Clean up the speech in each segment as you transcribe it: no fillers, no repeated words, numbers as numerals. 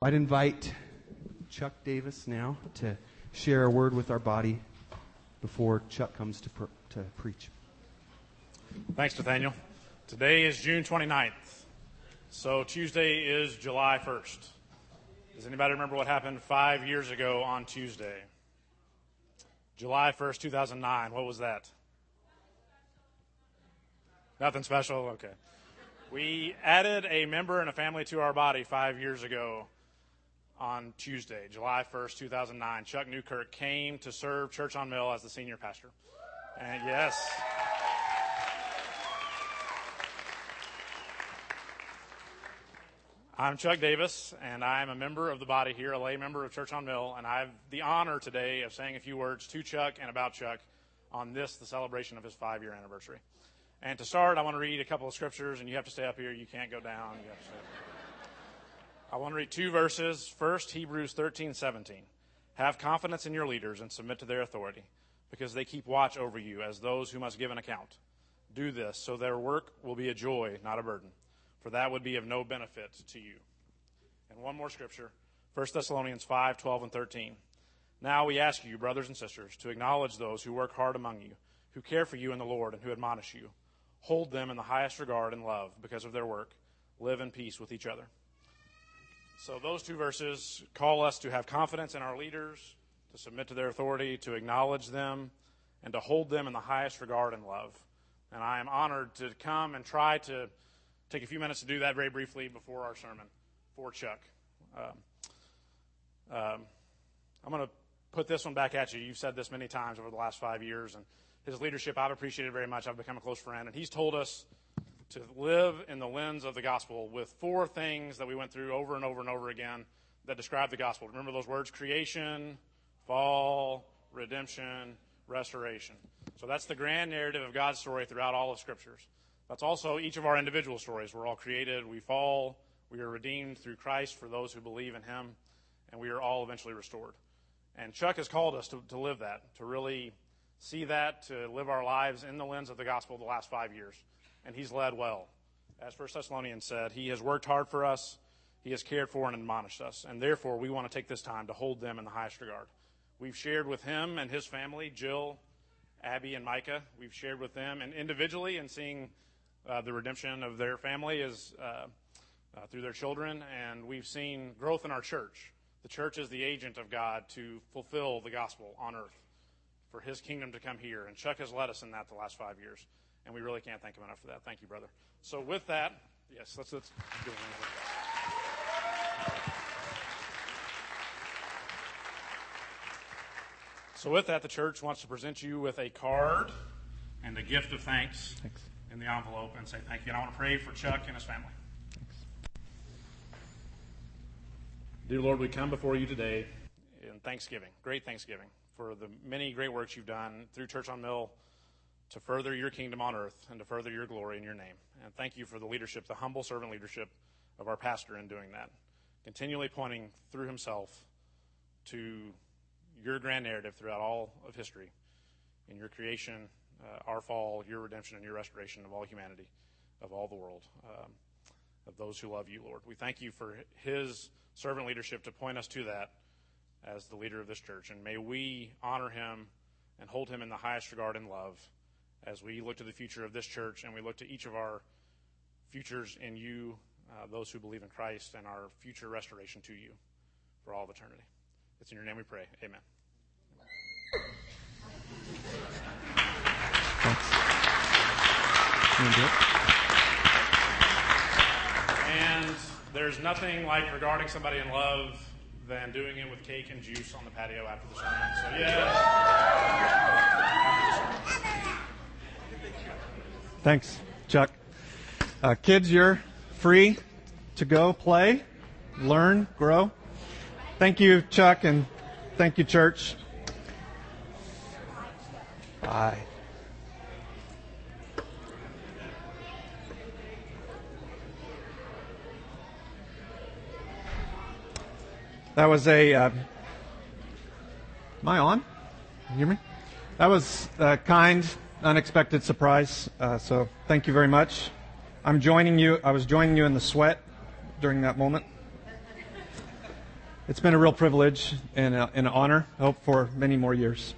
I'd invite Chuck Davis now to share a word with our body before Chuck comes to preach. Thanks, Nathaniel. Today is June 29th, so Tuesday is July 1st. Does anybody remember what happened 5 years ago on Tuesday? July 1st, 2009. What was that? Nothing special? Okay. We added a member and a family to our body 5 years ago on Tuesday, July 1st, 2009. Chuck Newkirk came to serve Church on Mill as the senior pastor. And yes. I'm Chuck Davis, and I'm a member of the body here, a lay member of Church on Mill, and I have the honor today of saying a few words to Chuck and about Chuck on this, the celebration of his 5-year anniversary. And to start, I want to read a couple of scriptures, and you have to stay up here. You can't go down. You have to stay up here. I want to read two verses. First, Hebrews 13:17. Have confidence in your leaders and submit to their authority, because they keep watch over you as those who must give an account. Do this, so their work will be a joy, not a burden. For that would be of no benefit to you. And one more scripture, 1 Thessalonians 5:12 and 13. Now we ask you, brothers and sisters, to acknowledge those who work hard among you, who care for you in the Lord and who admonish you. Hold them in the highest regard and love because of their work. Live in peace with each other. So those two verses call us to have confidence in our leaders, to submit to their authority, to acknowledge them, and to hold them in the highest regard and love. And I am honored to come and try to take a few minutes to do that very briefly before our sermon for Chuck. I'm going to put this one back at you. You've said this many times over the last 5 years, and his leadership I've appreciated very much. I've become a close friend, and he's told us to live in the lens of the gospel with four things that we went through over and over and over again that describe the gospel. Remember those words? Creation, fall, redemption, restoration. So that's the grand narrative of God's story throughout all of Scriptures. That's also each of our individual stories. We're all created, we fall, we are redeemed through Christ for those who believe in him, and we are all eventually restored. And Chuck has called us to live that, to really see that, to live our lives in the lens of the gospel the last 5 years. And he's led well. As 1 Thessalonians said, he has worked hard for us, he has cared for and admonished us, and therefore we want to take this time to hold them in the highest regard. We've shared with him and his family, Jill, Abby, and Micah. We've shared with them, and individually, and seeing the redemption of their family is through their children, and we've seen growth in our church. The church is the agent of God to fulfill the gospel on earth for his kingdom to come here, and Chuck has led us in that the last 5 years, and we really can't thank him enough for that. Thank you, brother. So with that, yes, let's do it. So with that, the church wants to present you with a card and a gift of thanks. Thanks. In the envelope and say thank you. And I want to pray for Chuck and his family. Thanks. Dear Lord, we come before you today in thanksgiving, great thanksgiving, for the many great works you've done through Church on Mill to further your kingdom on earth and to further your glory in your name. And thank you for the leadership, the humble servant leadership of our pastor in doing that, continually pointing through himself to your grand narrative throughout all of history in your creation, our fall, your redemption, and your restoration of all humanity, of all the world, of those who love you, Lord. We thank you for his servant leadership to point us to that as the leader of this church. And may we honor him and hold him in the highest regard and love as we look to the future of this church and we look to each of our futures in you, those who believe in Christ, and our future restoration to you for all of eternity. It's in your name we pray. Amen. And there's nothing like regarding somebody in love than doing it with cake and juice on the patio after the sermon. So yeah. Thanks, Chuck. Kids, you're free to go play, learn, grow. Thank you, Chuck, and thank you, church. Bye. That was a, am I on? Can you hear me? That was a kind, unexpected surprise, so thank you very much. I was joining you in the sweat during that moment. It's been a real privilege and an honor, I hope, for many more years.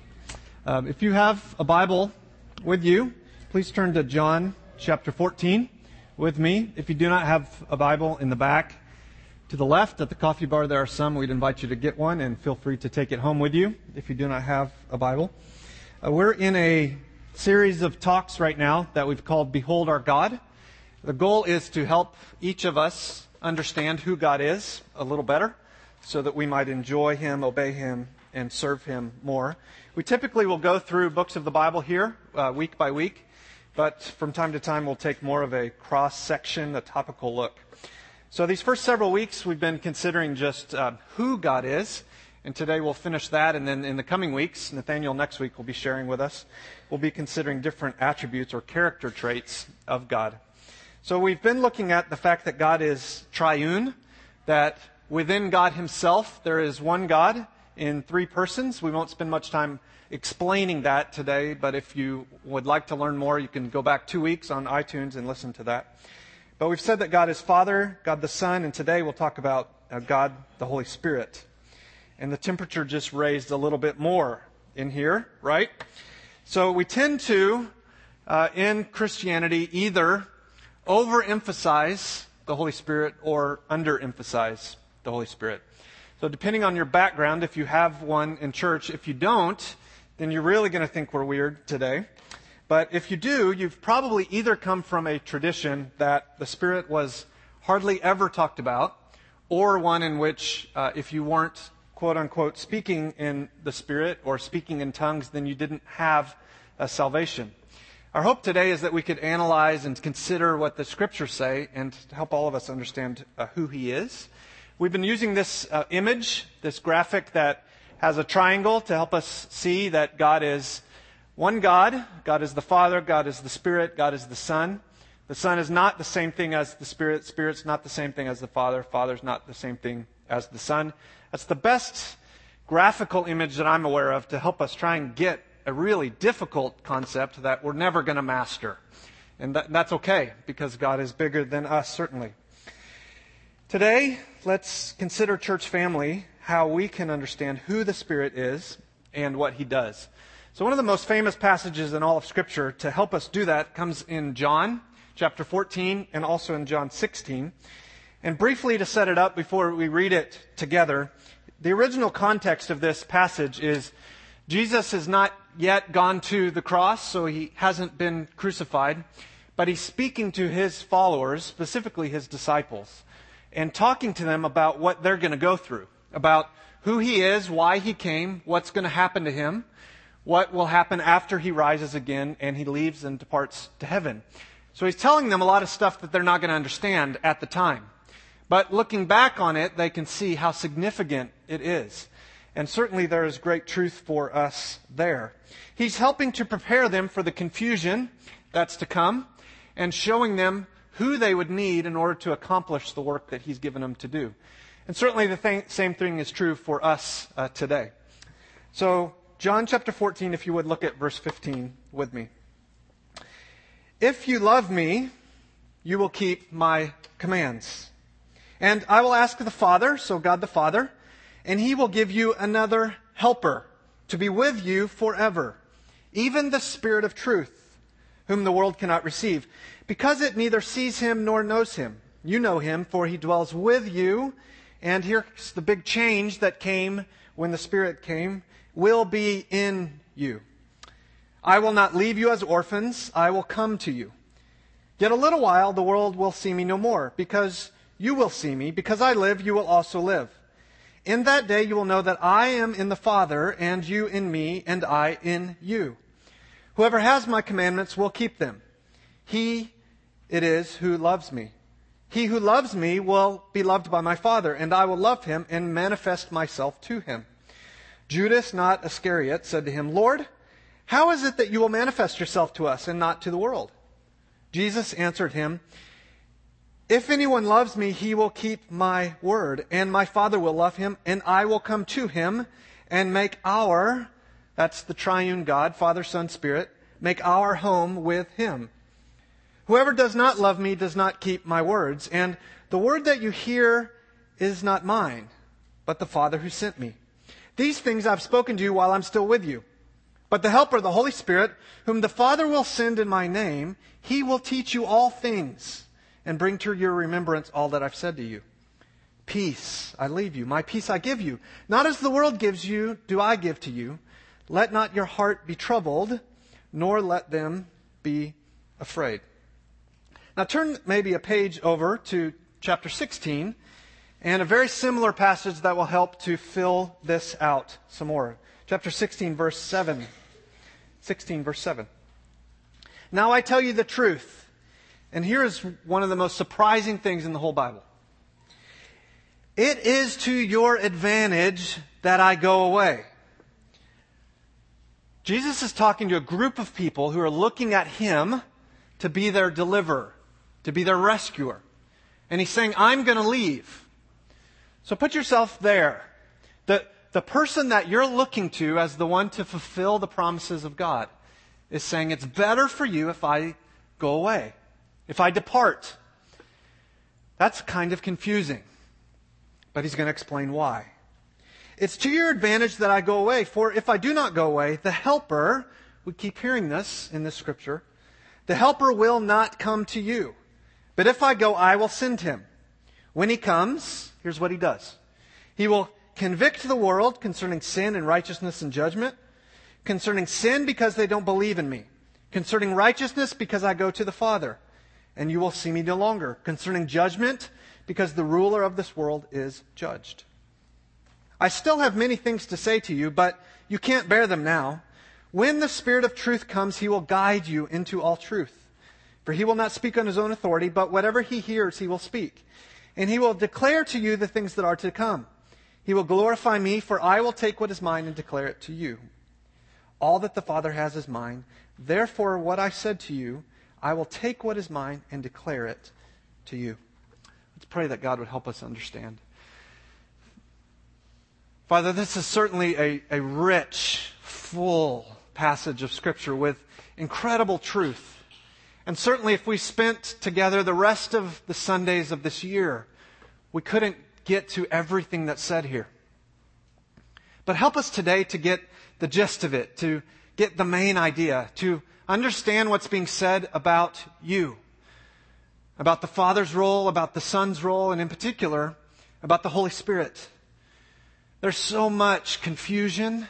If you have a Bible with you, please turn to John chapter 14 with me. If you do not have a Bible, in the back to the left at the coffee bar, there are some. We'd invite you to get one and feel free to take it home with you if you do not have a Bible. We're in a series of talks right now that we've called Behold Our God. The goal is to help each of us understand who God is a little better, so that we might enjoy Him, obey Him, and serve Him more. We typically will go through books of the Bible here week by week, but from time to time we'll take more of a cross-section, a topical look. So these first several weeks we've been considering just who God is, and today we'll finish that, and then in the coming weeks, Nathaniel next week will be sharing with us, we'll be considering different attributes or character traits of God. So we've been looking at the fact that God is triune, that within God Himself, there is one God in three persons. We won't spend much time explaining that today, but if you would like to learn more, you can go back 2 weeks on iTunes and listen to that. But we've said that God is Father, God the Son, and today we'll talk about God the Holy Spirit. And the temperature just raised a little bit more in here, right? So we tend to, in Christianity, either overemphasize the Holy Spirit or underemphasize the Holy Spirit. So depending on your background, if you have one in church, if you don't, then you're really going to think we're weird today. But if you do, you've probably either come from a tradition that the Spirit was hardly ever talked about, or one in which if you weren't, quote unquote, speaking in the Spirit or speaking in tongues, then you didn't have a salvation. Our hope today is that we could analyze and consider what the Scriptures say and help all of us understand who He is. We've been using this image, this graphic that has a triangle to help us see that God is one God. God is the Father, God is the Spirit, God is the Son. The Son is not the same thing as the Spirit. Spirit's not the same thing as the Father. Father's not the same thing as the Son. That's the best graphical image that I'm aware of to help us try and get a really difficult concept that we're never going to master. And that's okay, because God is bigger than us, certainly. Today, let's consider, church family, how we can understand who the Spirit is and what He does. So one of the most famous passages in all of Scripture to help us do that comes in John chapter 14 and also in John 16. And briefly to set it up before we read it together, the original context of this passage is Jesus has not yet gone to the cross, so He hasn't been crucified, but He's speaking to His followers, specifically His disciples, and talking to them about what they're going to go through, about who He is, why He came, what's going to happen to Him, what will happen after He rises again and He leaves and departs to heaven. So He's telling them a lot of stuff that they're not going to understand at the time. But looking back on it, they can see how significant it is. And certainly there is great truth for us there. He's helping to prepare them for the confusion that's to come and showing them who they would need in order to accomplish the work that He's given them to do. And certainly the same thing is true for us today. So John chapter 14, if you would look at verse 15 with me. If you love me, you will keep my commands. And I will ask the Father, so God the Father, and He will give you another helper to be with you forever, even the Spirit of truth, whom the world cannot receive, because it neither sees Him nor knows Him. You know Him, for He dwells with you. And here's the big change that came when the Spirit came, will be in you. I will not leave you as orphans. I will come to you. Yet a little while the world will see me no more, because you will see me. Because I live, you will also live. In that day you will know that I am in the Father, and you in me, and I in you. Whoever has my commandments will keep them. He it is who loves me. He who loves me will be loved by my Father, and I will love him and manifest myself to him. Judas, not Iscariot, said to him, Lord, how is it that you will manifest yourself to us and not to the world? Jesus answered him, If anyone loves me, he will keep my word, and my Father will love him, and I will come to him and make our... That's the triune God, Father, Son, Spirit. Make our home with Him. Whoever does not love me does not keep my words, and the word that you hear is not mine, but the Father who sent me. These things I've spoken to you while I'm still with you. But the Helper, the Holy Spirit, whom the Father will send in my name, he will teach you all things and bring to your remembrance all that I've said to you. Peace I leave you, my peace I give you. Not as the world gives you, do I give to you. Let not your heart be troubled, nor let them be afraid. Now turn maybe a page over to chapter 16 and a very similar passage that will help to fill this out some more. Chapter 16, verse 7. 16, verse 7. Now I tell you the truth. And here is one of the most surprising things in the whole Bible. It is to your advantage that I go away. Jesus is talking to a group of people who are looking at him to be their deliverer, to be their rescuer. And he's saying, I'm going to leave. So put yourself there. The person that you're looking to as the one to fulfill the promises of God is saying, it's better for you if I go away, if I depart. That's kind of confusing. But he's going to explain why. It's to your advantage that I go away, for if I do not go away, the Helper, we keep hearing this in this scripture, the Helper will not come to you. But if I go, I will send him. When he comes, here's what he does. He will convict the world concerning sin and righteousness and judgment. Concerning sin, because they don't believe in me. Concerning righteousness, because I go to the Father, and you will see me no longer. Concerning judgment, because the ruler of this world is judged. I still have many things to say to you, but you can't bear them now. When the Spirit of truth comes, he will guide you into all truth. For he will not speak on his own authority, but whatever he hears, he will speak. And he will declare to you the things that are to come. He will glorify me, for I will take what is mine and declare it to you. All that the Father has is mine. Therefore, what I said to you, I will take what is mine and declare it to you. Let's pray that God would help us understand. Father, this is certainly a rich, full passage of Scripture with incredible truth. And certainly if we spent together the rest of the Sundays of this year, we couldn't get to everything that's said here. But help us today to get the gist of it, to get the main idea, to understand what's being said about you, about the Father's role, about the Son's role, and in particular, about the Holy Spirit. There's so much confusion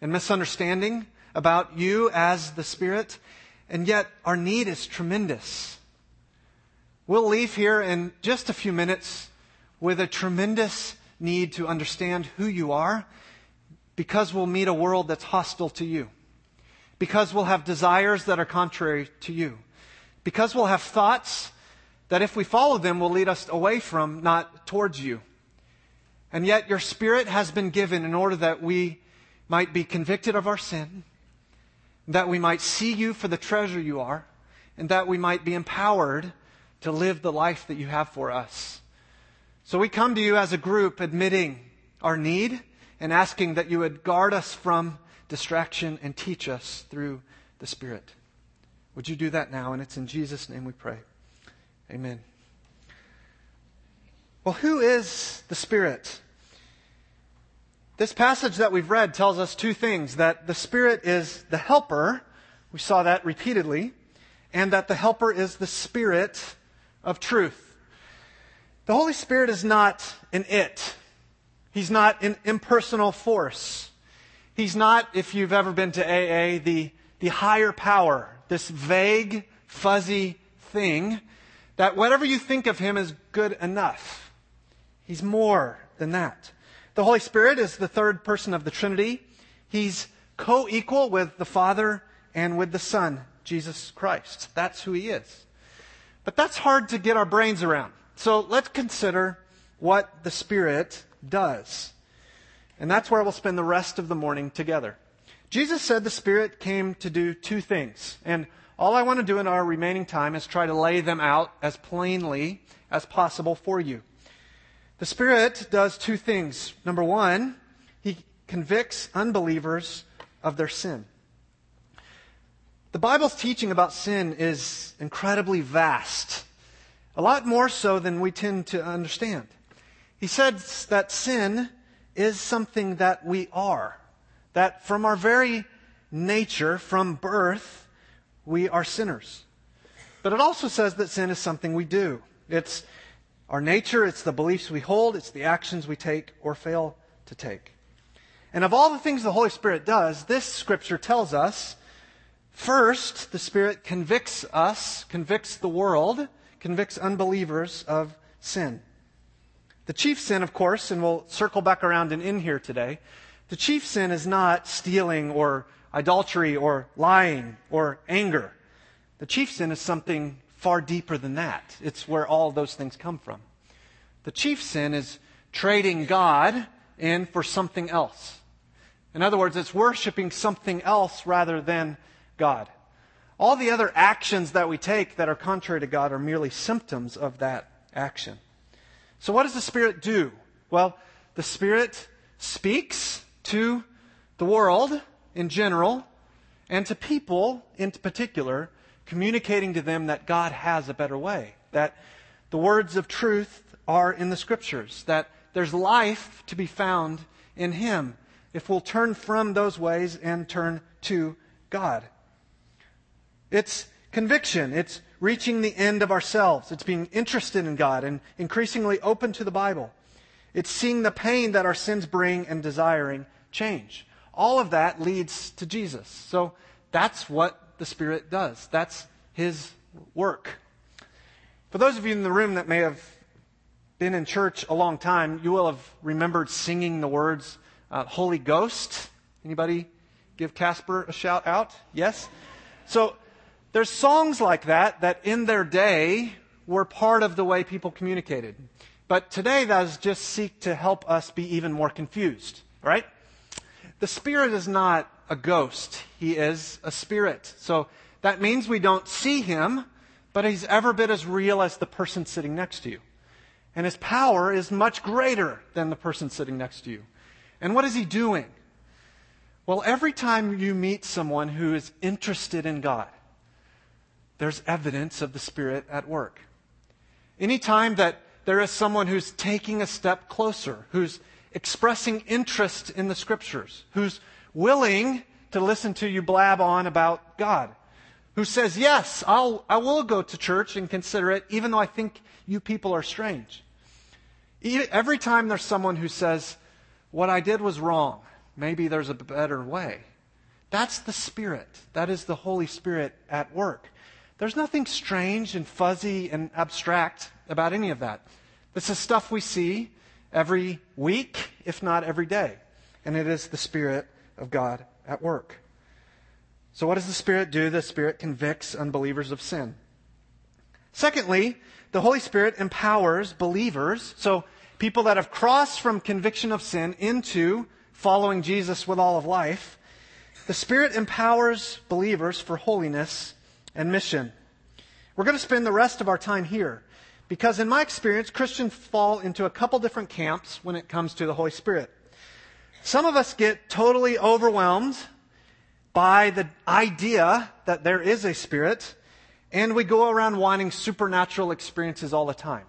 and misunderstanding about you as the Spirit, and yet our need is tremendous. We'll leave here in just a few minutes with a tremendous need to understand who you are, because we'll meet a world that's hostile to you, because we'll have desires that are contrary to you, because we'll have thoughts that if we follow them will lead us away from, not towards you. And yet your Spirit has been given in order that we might be convicted of our sin, that we might see you for the treasure you are, and that we might be empowered to live the life that you have for us. So we come to you as a group admitting our need and asking that you would guard us from distraction and teach us through the Spirit. Would you do that now? And it's in Jesus' name we pray. Amen. Well, who is the Spirit? This passage that we've read tells us two things, that the Spirit is the Helper, we saw that repeatedly, and that the Helper is the Spirit of truth. The Holy Spirit is not an it. He's not an impersonal force. He's not, if you've ever been to AA, the higher power, this vague, fuzzy thing, that whatever you think of him is good enough. He's more than that. The Holy Spirit is the third person of the Trinity. He's co-equal with the Father and with the Son, Jesus Christ. That's who he is. But that's hard to get our brains around. So let's consider what the Spirit does. And that's where we'll spend the rest of the morning together. Jesus said the Spirit came to do two things. And all I want to do in our remaining time is try to lay them out as plainly as possible for you. The Spirit does two things. Number one, he convicts unbelievers of their sin. The Bible's teaching about sin is incredibly vast, a lot more so than we tend to understand. He says that sin is something that we are, that from our very nature, from birth, we are sinners. But it also says that sin is something we do. It's our nature, it's the beliefs we hold, it's the actions we take or fail to take. And of all the things the Holy Spirit does, this scripture tells us, first, the Spirit convicts us, convicts the world, convicts unbelievers of sin. The chief sin, of course, and we'll circle back around and in here today, the chief sin is not stealing or adultery or lying or anger. The chief sin is something far deeper than that. It's where all those things come from. The chief sin is trading God in for something else. In other words, it's worshiping something else rather than God. All the other actions that we take that are contrary to God are merely symptoms of that action. So what does the Spirit do? Well, the Spirit speaks to the world in general and to people in particular, communicating to them that God has a better way, that the words of truth are in the Scriptures, that there's life to be found in Him if we'll turn from those ways and turn to God. It's conviction. It's reaching the end of ourselves. It's being interested in God and increasingly open to the Bible. It's seeing the pain that our sins bring and desiring change. All of that leads to Jesus. So that's what the Spirit does. That's His work. For those of you in the room that may have been in church a long time, you will have remembered singing the words, Holy Ghost. Anybody give Casper a shout out? Yes? So there's songs like that that in their day were part of the way people communicated. But today those just seek to help us be even more confused, right? The Spirit is not a ghost. He is a spirit. So that means we don't see Him, but He's every bit as real as the person sitting next to you. And His power is much greater than the person sitting next to you. And what is He doing? Well, every time you meet someone who is interested in God, there's evidence of the Spirit at work. Anytime that there is someone who's taking a step closer, who's expressing interest in the Scriptures, who's willing to listen to you blab on about God, who says, yes, I will go to church and consider it, even though I think you people are strange. Every time there's someone who says, what I did was wrong, maybe there's a better way. That's the Spirit. That is the Holy Spirit at work. There's nothing strange and fuzzy and abstract about any of that. This is stuff we see every week, if not every day. And it is the Spirit of God at work. So what does the Spirit do? The Spirit convicts unbelievers of sin. Secondly, the Holy Spirit empowers believers, so people that have crossed from conviction of sin into following Jesus with all of life. The Spirit empowers believers for holiness and mission. We're going to spend the rest of our time here because in my experience, Christians fall into a couple different camps when it comes to the Holy Spirit. Some of us get totally overwhelmed by the idea that there is a Spirit, and we go around wanting supernatural experiences all the time.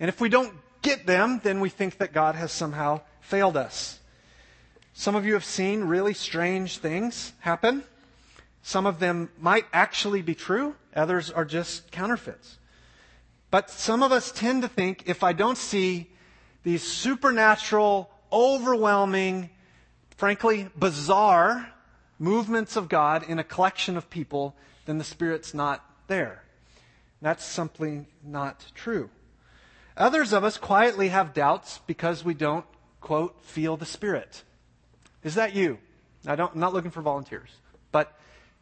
And if we don't get them, then we think that God has somehow failed us. Some of you have seen really strange things happen. Some of them might actually be true. Others are just counterfeits. But some of us tend to think, if I don't see these supernatural, overwhelming, frankly, bizarre movements of God in a collection of people, then the Spirit's not there. That's something not true. Others of us quietly have doubts because we don't, quote, feel the Spirit. Is that you? I'm not looking for volunteers, but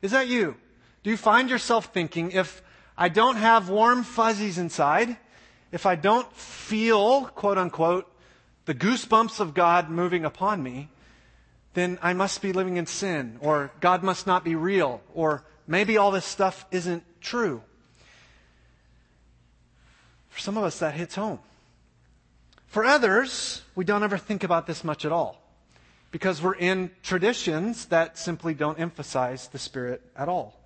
is that you? Do you find yourself thinking, if I don't have warm fuzzies inside, if I don't feel, quote, unquote, the goosebumps of God moving upon me, then I must be living in sin, or God must not be real, or maybe all this stuff isn't true. For some of us, that hits home. For others, we don't ever think about this much at all, because we're in traditions that simply don't emphasize the Spirit at all.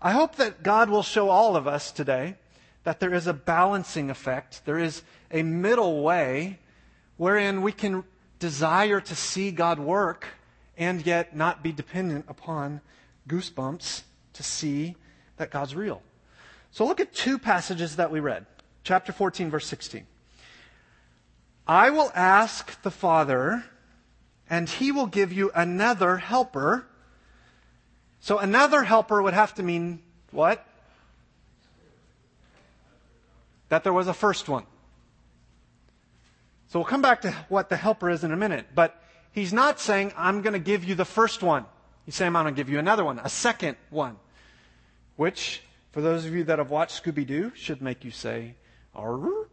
I hope that God will show all of us today that there is a balancing effect. There is a middle way wherein we can desire to see God work and yet not be dependent upon goosebumps to see that God's real. So look at two passages that we read. Chapter 14, verse 16. I will ask the Father, and he will give you another helper. So another helper would have to mean what? That there was a first one. So we'll come back to what the helper is in a minute. But he's not saying, I'm going to give you the first one. He's saying, I'm going to give you another one, a second one. Which, for those of you that have watched Scooby-Doo, should make you say, Arr.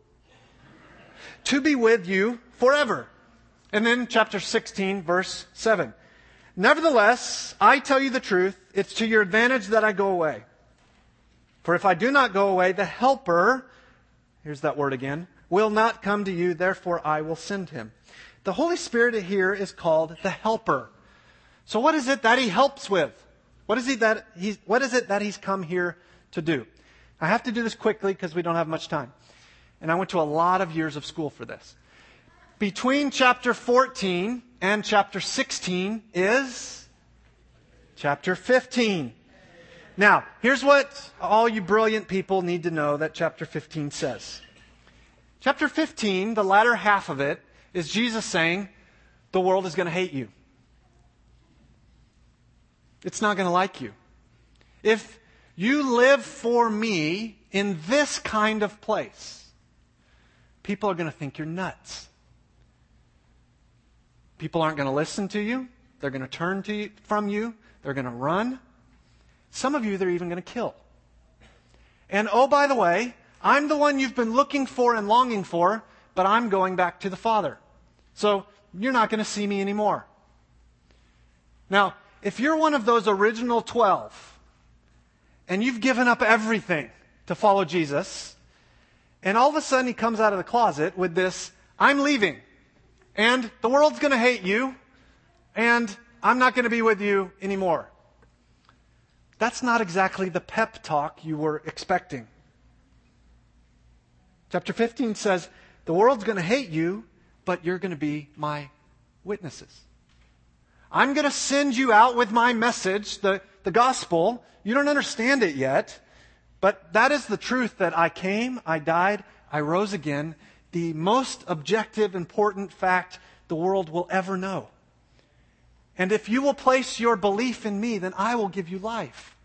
To be with you forever. And then chapter 16, verse 7. Nevertheless, I tell you the truth, it's to your advantage that I go away. For if I do not go away, the helper, here's that word again, will not come to you, therefore I will send him. The Holy Spirit here is called the helper. So what is it that he helps with? What is it that he's come here to do? I have to do this quickly because we don't have much time. And I went to a lot of years of school for this. Between chapter 14 and chapter 16 is chapter 15. Now, here's what all you brilliant people need to know that chapter 15 says. Chapter 15, the latter half of it, is Jesus saying, the world is going to hate you. It's not going to like you. If you live for me in this kind of place, people are going to think you're nuts. People aren't going to listen to you. They're going to turn from you. They're going to run. Some of you, they're even going to kill. And oh, by the way, I'm the one you've been looking for and longing for, but I'm going back to the Father. So you're not going to see me anymore. Now, if you're one of those original 12, and you've given up everything to follow Jesus, and all of a sudden he comes out of the closet with this, I'm leaving, and the world's going to hate you, and I'm not going to be with you anymore. That's not exactly the pep talk you were expecting. Chapter 15 says, the world's going to hate you, but you're going to be my witnesses. I'm going to send you out with my message, the gospel. You don't understand it yet. But that is the truth, that I came, I died, I rose again, the most objective, important fact the world will ever know. And if you will place your belief in me, then I will give you life.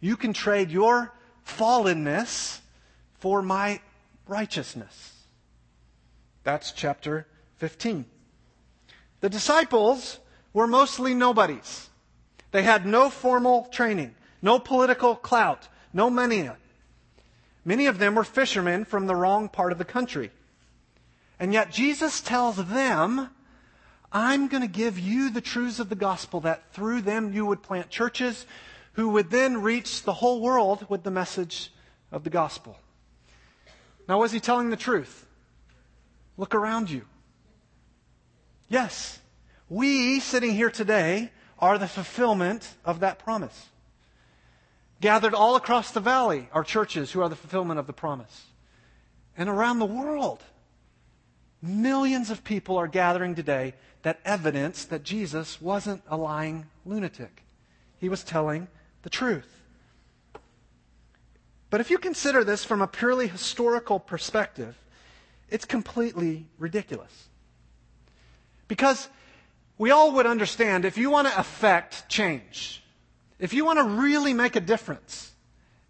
You can trade your fallenness for my righteousness. That's chapter 15. The disciples were mostly nobodies. They had no formal training, no political clout, no money. Many of them were fishermen from the wrong part of the country. And yet Jesus tells them, I'm going to give you the truths of the gospel, that through them you would plant churches who would then reach the whole world with the message of the gospel. Now, was he telling the truth? Look around you. Yes, we sitting here today are the fulfillment of that promise. Gathered all across the valley are churches who are the fulfillment of the promise. And around the world, millions of people are gathering today that evidence that Jesus wasn't a lying lunatic. He was telling the truth. But if you consider this from a purely historical perspective, it's completely ridiculous. Because we all would understand, if you want to affect change, if you want to really make a difference,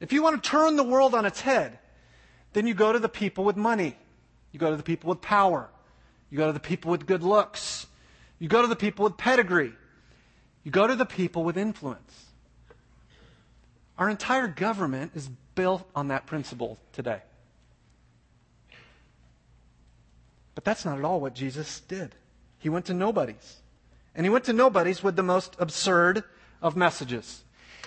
if you want to turn the world on its head, then you go to the people with money. You go to the people with power. You go to the people with good looks. You go to the people with pedigree. You go to the people with influence. Our entire government is built on that principle today. But that's not at all what Jesus did. He went to nobodies. And he went to nobodies with the most absurd of messages.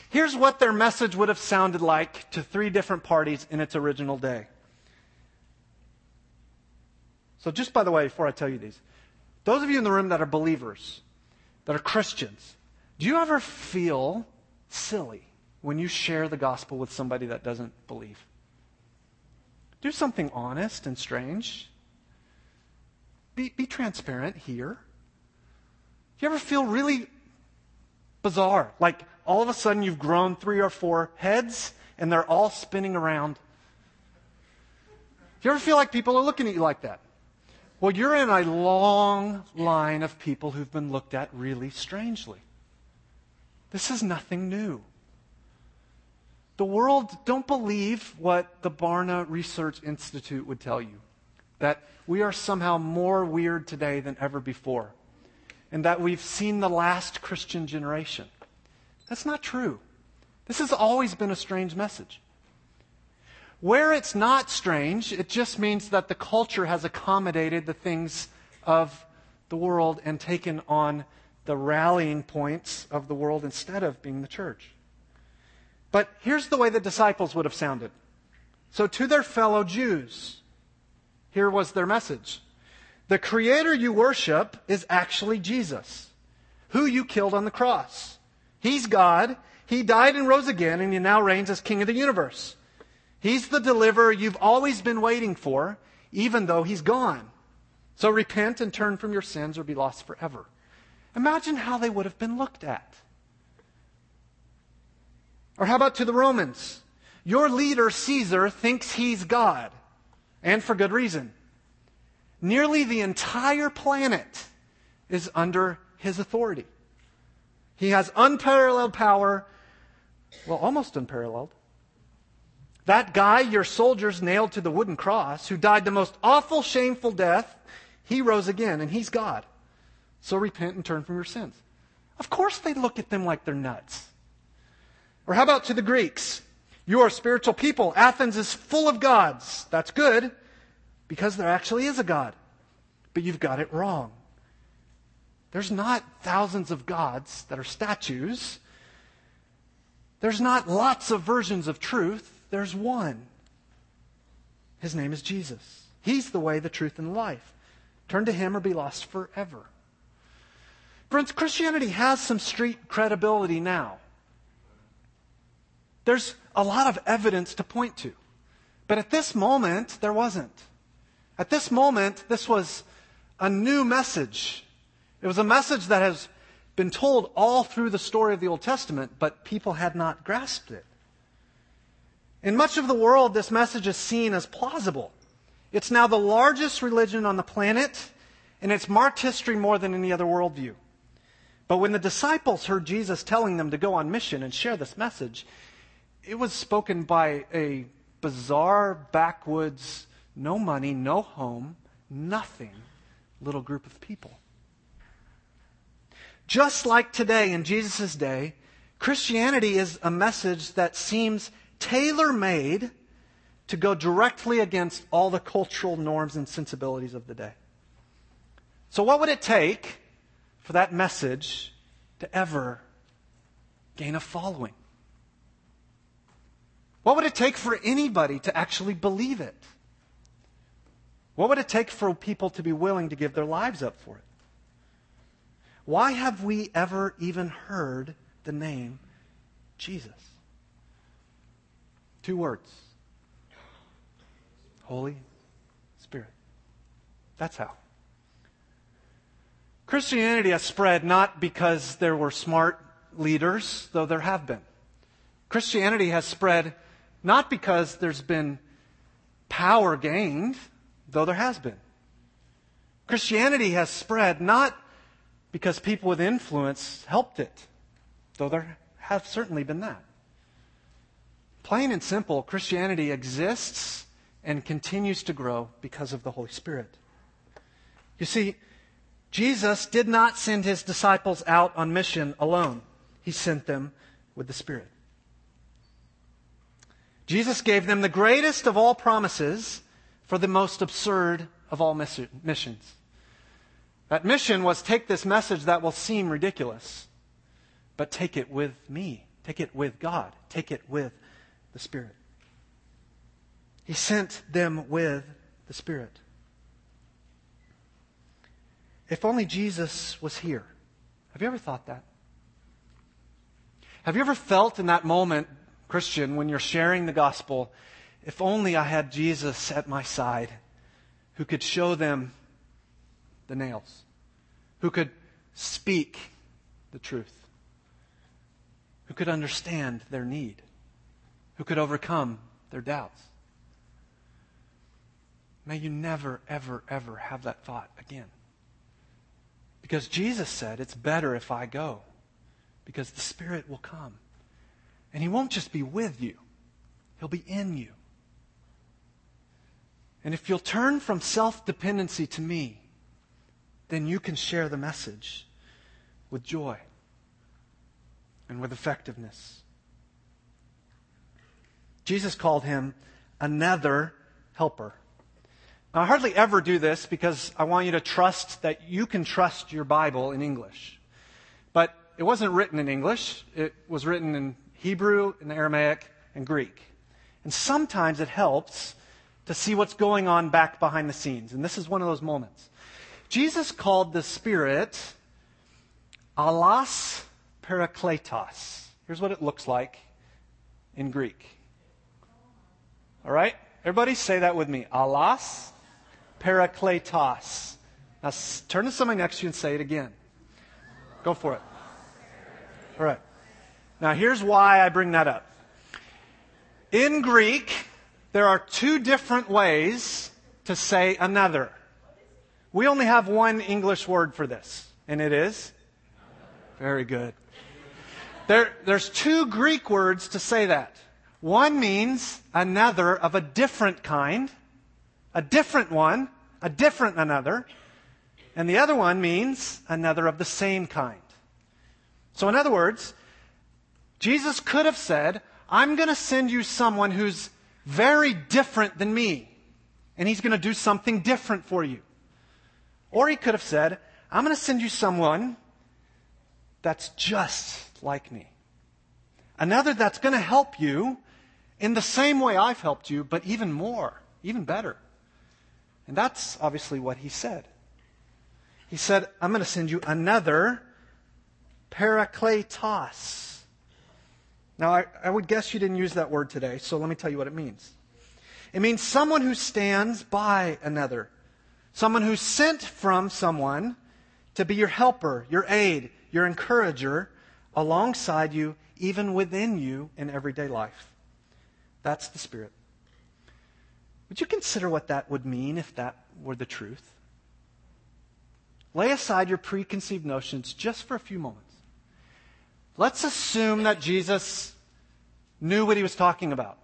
Here's what their message would have sounded like to three different parties in its original day. So just by the way, before I tell you these, those of you in the room that are believers, that are Christians, do you ever feel silly when you share the gospel with somebody that doesn't believe? Do something honest and strange. be transparent here. You ever feel really bizarre? Like all of a sudden you've grown 3 or 4 heads and they're all spinning around. You ever feel like people are looking at you like that? Well, you're in a long line of people who've been looked at really strangely. This is nothing new. The world, don't believe what the Barna Research Institute would tell you, that we are somehow more weird today than ever before, and that we've seen the last Christian generation. That's not true. This has always been a strange message. Where it's not strange, it just means that the culture has accommodated the things of the world and taken on the rallying points of the world instead of being the church. But here's the way the disciples would have sounded. So to their fellow Jews, here was their message. The Creator you worship is actually Jesus, who you killed on the cross. He's God. He died and rose again, and He now reigns as King of the universe. He's the deliverer you've always been waiting for, even though He's gone. So repent and turn from your sins or be lost forever. Imagine how they would have been looked at. Or how about to the Romans? Your leader, Caesar, thinks he's God, and for good reason. Nearly the entire planet is under his authority. He has unparalleled power, well, almost unparalleled. That guy your soldiers nailed to the wooden cross, who died the most awful, shameful death, he rose again, and he's God. So repent and turn from your sins. Of course they look at them like they're nuts. Or how about to the Greeks? You are spiritual people. Athens is full of gods. That's good, because there actually is a God. But you've got it wrong. There's not thousands of gods that are statues. There's not lots of versions of truth. There's one. His name is Jesus. He's the way, the truth, and life. Turn to Him or be lost forever. Friends, Christianity has some street credibility now. There's a lot of evidence to point to. But at this moment, there wasn't. At this moment, this was a new message. It was a message that has been told all through the story of the Old Testament, but people had not grasped it. In much of the world, this message is seen as plausible. It's now the largest religion on the planet, and it's marked history more than any other worldview. But when the disciples heard Jesus telling them to go on mission and share this message, it was spoken by a bizarre, backwoods, no money, no home, nothing little group of people. Just like today, in Jesus' day, Christianity is a message that seems tailor-made to go directly against all the cultural norms and sensibilities of the day. So what would it take for that message to ever gain a following? What would it take for anybody to actually believe it? What would it take for people to be willing to give their lives up for it? Why have we ever even heard the name Jesus? 2 words. Holy Spirit. That's how. Christianity has spread not because there were smart leaders, though there have been. Christianity has spread not because there's been power gained, though there has been. Christianity has spread not because people with influence helped it, though there have certainly been that. Plain and simple, Christianity exists and continues to grow because of the Holy Spirit. You see, Jesus did not send His disciples out on mission alone. He sent them with the Spirit. Jesus gave them the greatest of all promises for the most absurd of all missions. That mission was take this message that will seem ridiculous, but take it with me. Take it with God. Take it with the Spirit. He sent them with the Spirit. If only Jesus was here. Have you ever thought that? Have you ever felt in that moment, Christian, when you're sharing the gospel, if only I had Jesus at my side, who could show them the nails, who could speak the truth, who could understand their need, who could overcome their doubts. May you never, ever, ever have that thought again. Because Jesus said, it's better if I go, because the Spirit will come. And He won't just be with you. He'll be in you. And if you'll turn from self-dependency to me, then you can share the message with joy and with effectiveness. Jesus called him another helper. Now, I hardly ever do this because I want you to trust that you can trust your Bible in English. But it wasn't written in English. It was written in Hebrew, in Aramaic, and Greek. And sometimes it helps to see what's going on back behind the scenes. And this is one of those moments. Jesus called the Spirit Alas Parakletos. Here's what it looks like in Greek. All right? Everybody say that with me. Alas Parakletos. Now turn to somebody next to you and say it again. Go for it. All right. Now here's why I bring that up. In Greek, there are two different ways to say another. We only have one English word for this, and it is? Very good. There's two Greek words to say that. One means another of a different kind, a different one, a different another, and the other one means another of the same kind. So in other words, Jesus could have said, I'm going to send you someone who's very different than me, and he's going to do something different for you. Or he could have said, I'm going to send you someone that's just like me. Another that's going to help you in the same way I've helped you, but even more, even better. And that's obviously what he said. He said, I'm going to send you another Parakletos. Now, I would guess you didn't use that word today, so let me tell you what it means. It means someone who stands by another. Someone who's sent from someone to be your helper, your aid, your encourager, alongside you, even within you in everyday life. That's the Spirit. Would you consider what that would mean if that were the truth? Lay aside your preconceived notions just for a few moments. Let's assume that Jesus knew what he was talking about.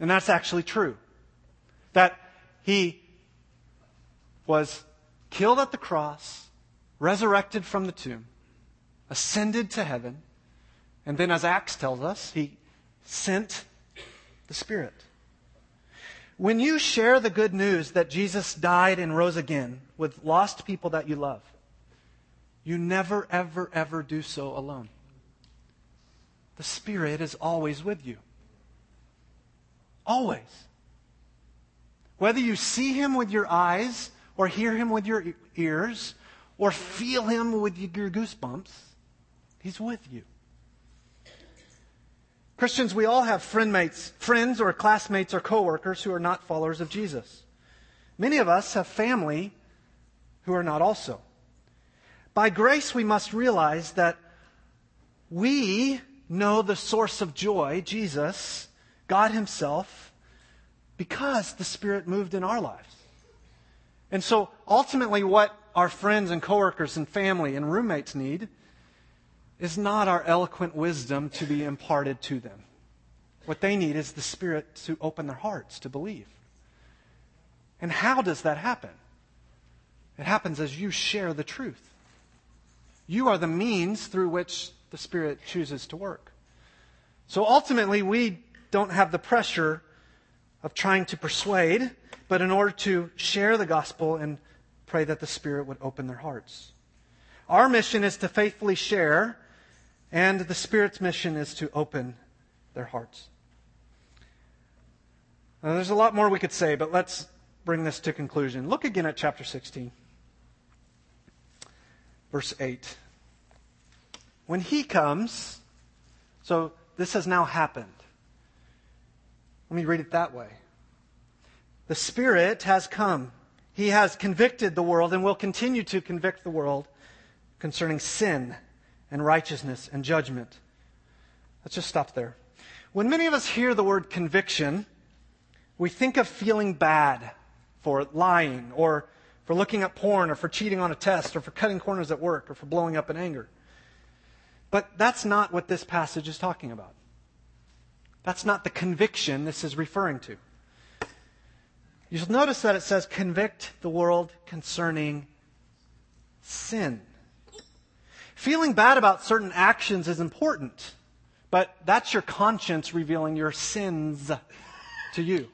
And that's actually true. That he was killed at the cross, resurrected from the tomb, ascended to heaven, and then, as Acts tells us, he sent the Spirit. When you share the good news that Jesus died and rose again with lost people that you love, you never, ever, ever do so alone. The Spirit is always with you. Always. Whether you see Him with your eyes, or hear Him with your ears, or feel Him with your goosebumps, He's with you. Christians, we all have friends or classmates or coworkers who are not followers of Jesus. Many of us have family who are not also. By grace, we must realize that we know the source of joy, Jesus, God Himself, because the Spirit moved in our lives. And so, ultimately, what our friends and coworkers and family and roommates need is not our eloquent wisdom to be imparted to them. What they need is the Spirit to open their hearts to believe. And how does that happen? It happens as you share the truth. You are the means through which the Spirit chooses to work. So ultimately, we don't have the pressure of trying to persuade, but in order to share the gospel and pray that the Spirit would open their hearts. Our mission is to faithfully share, and the Spirit's mission is to open their hearts. Now, there's a lot more we could say, but let's bring this to conclusion. Look again at chapter 16. Verse 8, when He comes, so this has now happened. Let me read it that way. The Spirit has come He has convicted the world and will continue to convict the world concerning sin and righteousness and judgment. Let's just stop there. When many of us hear the word conviction, we think of feeling bad for lying or for looking at porn or for cheating on a test or for cutting corners at work or for blowing up in anger. But that's not what this passage is talking about. That's not the conviction this is referring to. You'll notice that it says convict the world concerning sin. Feeling bad about certain actions is important, but that's your conscience revealing your sins to you.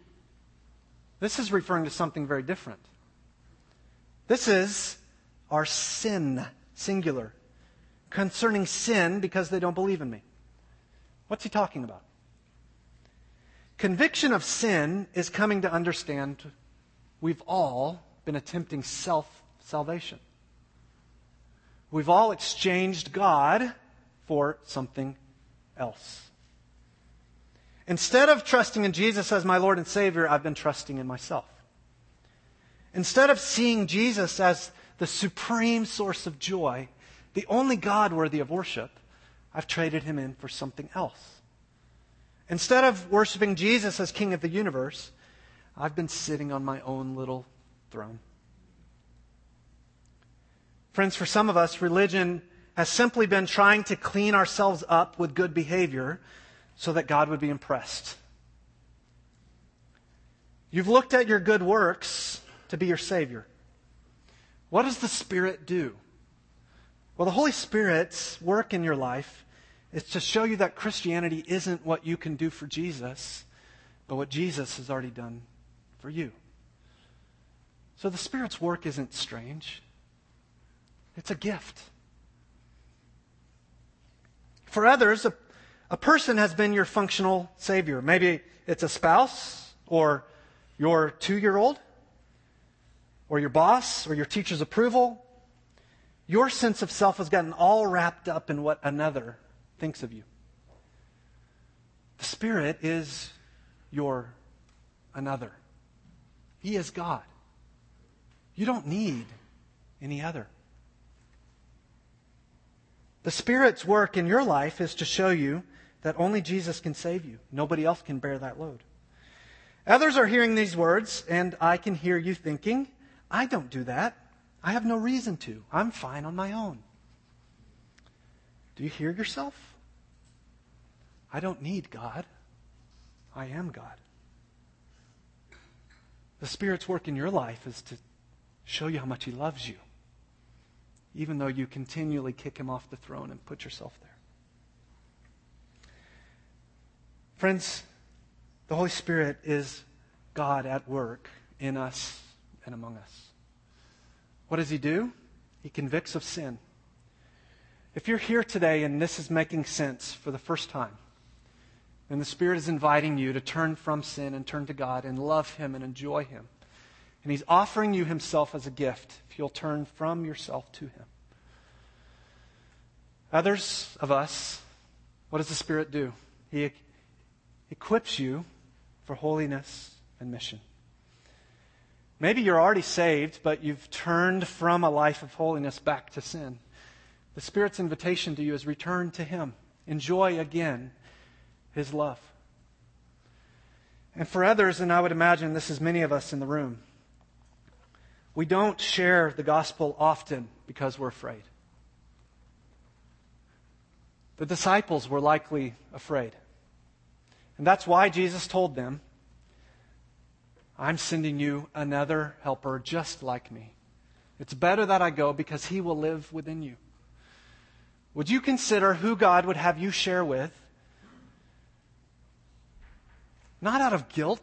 This is referring to something very different. This is our sin, singular. Concerning sin because they don't believe in me. What's he talking about? Conviction of sin is coming to understand we've all been attempting self-salvation. We've all exchanged God for something else. Instead of trusting in Jesus as my Lord and Savior, I've been trusting in myself. Instead of seeing Jesus as the supreme source of joy, the only God worthy of worship, I've traded him in for something else. Instead of worshiping Jesus as King of the universe, I've been sitting on my own little throne. Friends, for some of us, religion has simply been trying to clean ourselves up with good behavior so that God would be impressed. You've looked at your good works to be your Savior. What does the Spirit do? Well, the Holy Spirit's work in your life is to show you that Christianity isn't what you can do for Jesus, but what Jesus has already done for you. So the Spirit's work isn't strange. It's a gift. For others, a person has been your functional Savior. Maybe it's a spouse, or your 2-year-old, or your boss, or your teacher's approval. Your sense of self has gotten all wrapped up in what another thinks of you. The Spirit is your another. He is God. You don't need any other. The Spirit's work in your life is to show you that only Jesus can save you. Nobody else can bear that load. Others are hearing these words, and I can hear you thinking, I don't do that. I have no reason to. I'm fine on my own. Do you hear yourself? I don't need God. I am God. The Spirit's work in your life is to show you how much He loves you, even though you continually kick Him off the throne and put yourself there. Friends, the Holy Spirit is God at work in us and among us. What does He do? He convicts of sin. If you're here today and this is making sense for the first time, and the Spirit is inviting you to turn from sin and turn to God and love Him and enjoy Him. And He's offering you Himself as a gift if you'll turn from yourself to Him. Others of us, what does the Spirit do? He equips you for holiness and mission. Maybe you're already saved, but you've turned from a life of holiness back to sin. The Spirit's invitation to you is return to Him. Enjoy again His love. And for others, and I would imagine this is many of us in the room, we don't share the gospel often because we're afraid. The disciples were likely afraid. And that's why Jesus told them, I'm sending you another helper just like me. It's better that I go because He will live within you. Would you consider who God would have you share with? Not out of guilt,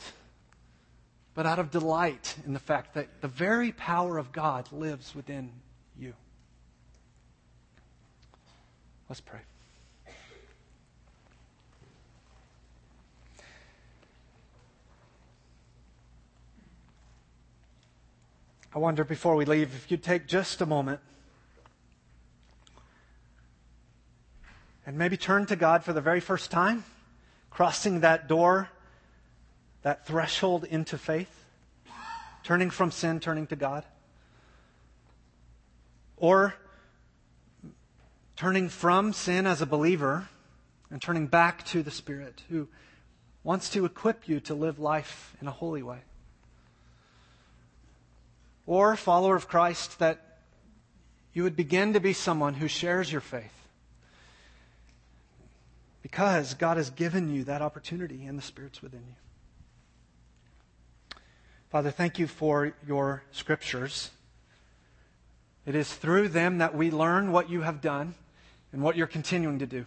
but out of delight in the fact that the very power of God lives within you. Let's pray. I wonder before we leave if you'd take just a moment and maybe turn to God for the very first time, crossing that door, that threshold into faith. turning from sin, turning to God, or turning from sin as a believer and turning back to the Spirit who wants to equip you to live life in a holy way. Or, follower of Christ, that you would begin to be someone who shares your faith because God has given you that opportunity and the Spirit's within you. Father, thank you for your scriptures. It is through them that we learn what you have done and what you're continuing to do.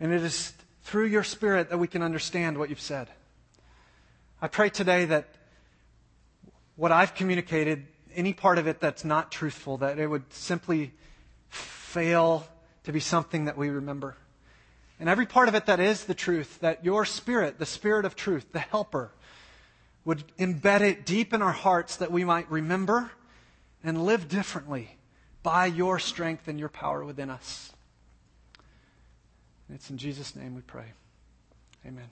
And it is through your Spirit that we can understand what you've said. I pray today that what I've communicated, any part of it that's not truthful, that it would simply fail to be something that we remember. And every part of it that is the truth, that your Spirit, the Spirit of truth, the helper, would embed it deep in our hearts that we might remember and live differently by your strength and your power within us. And it's in Jesus' name we pray. Amen.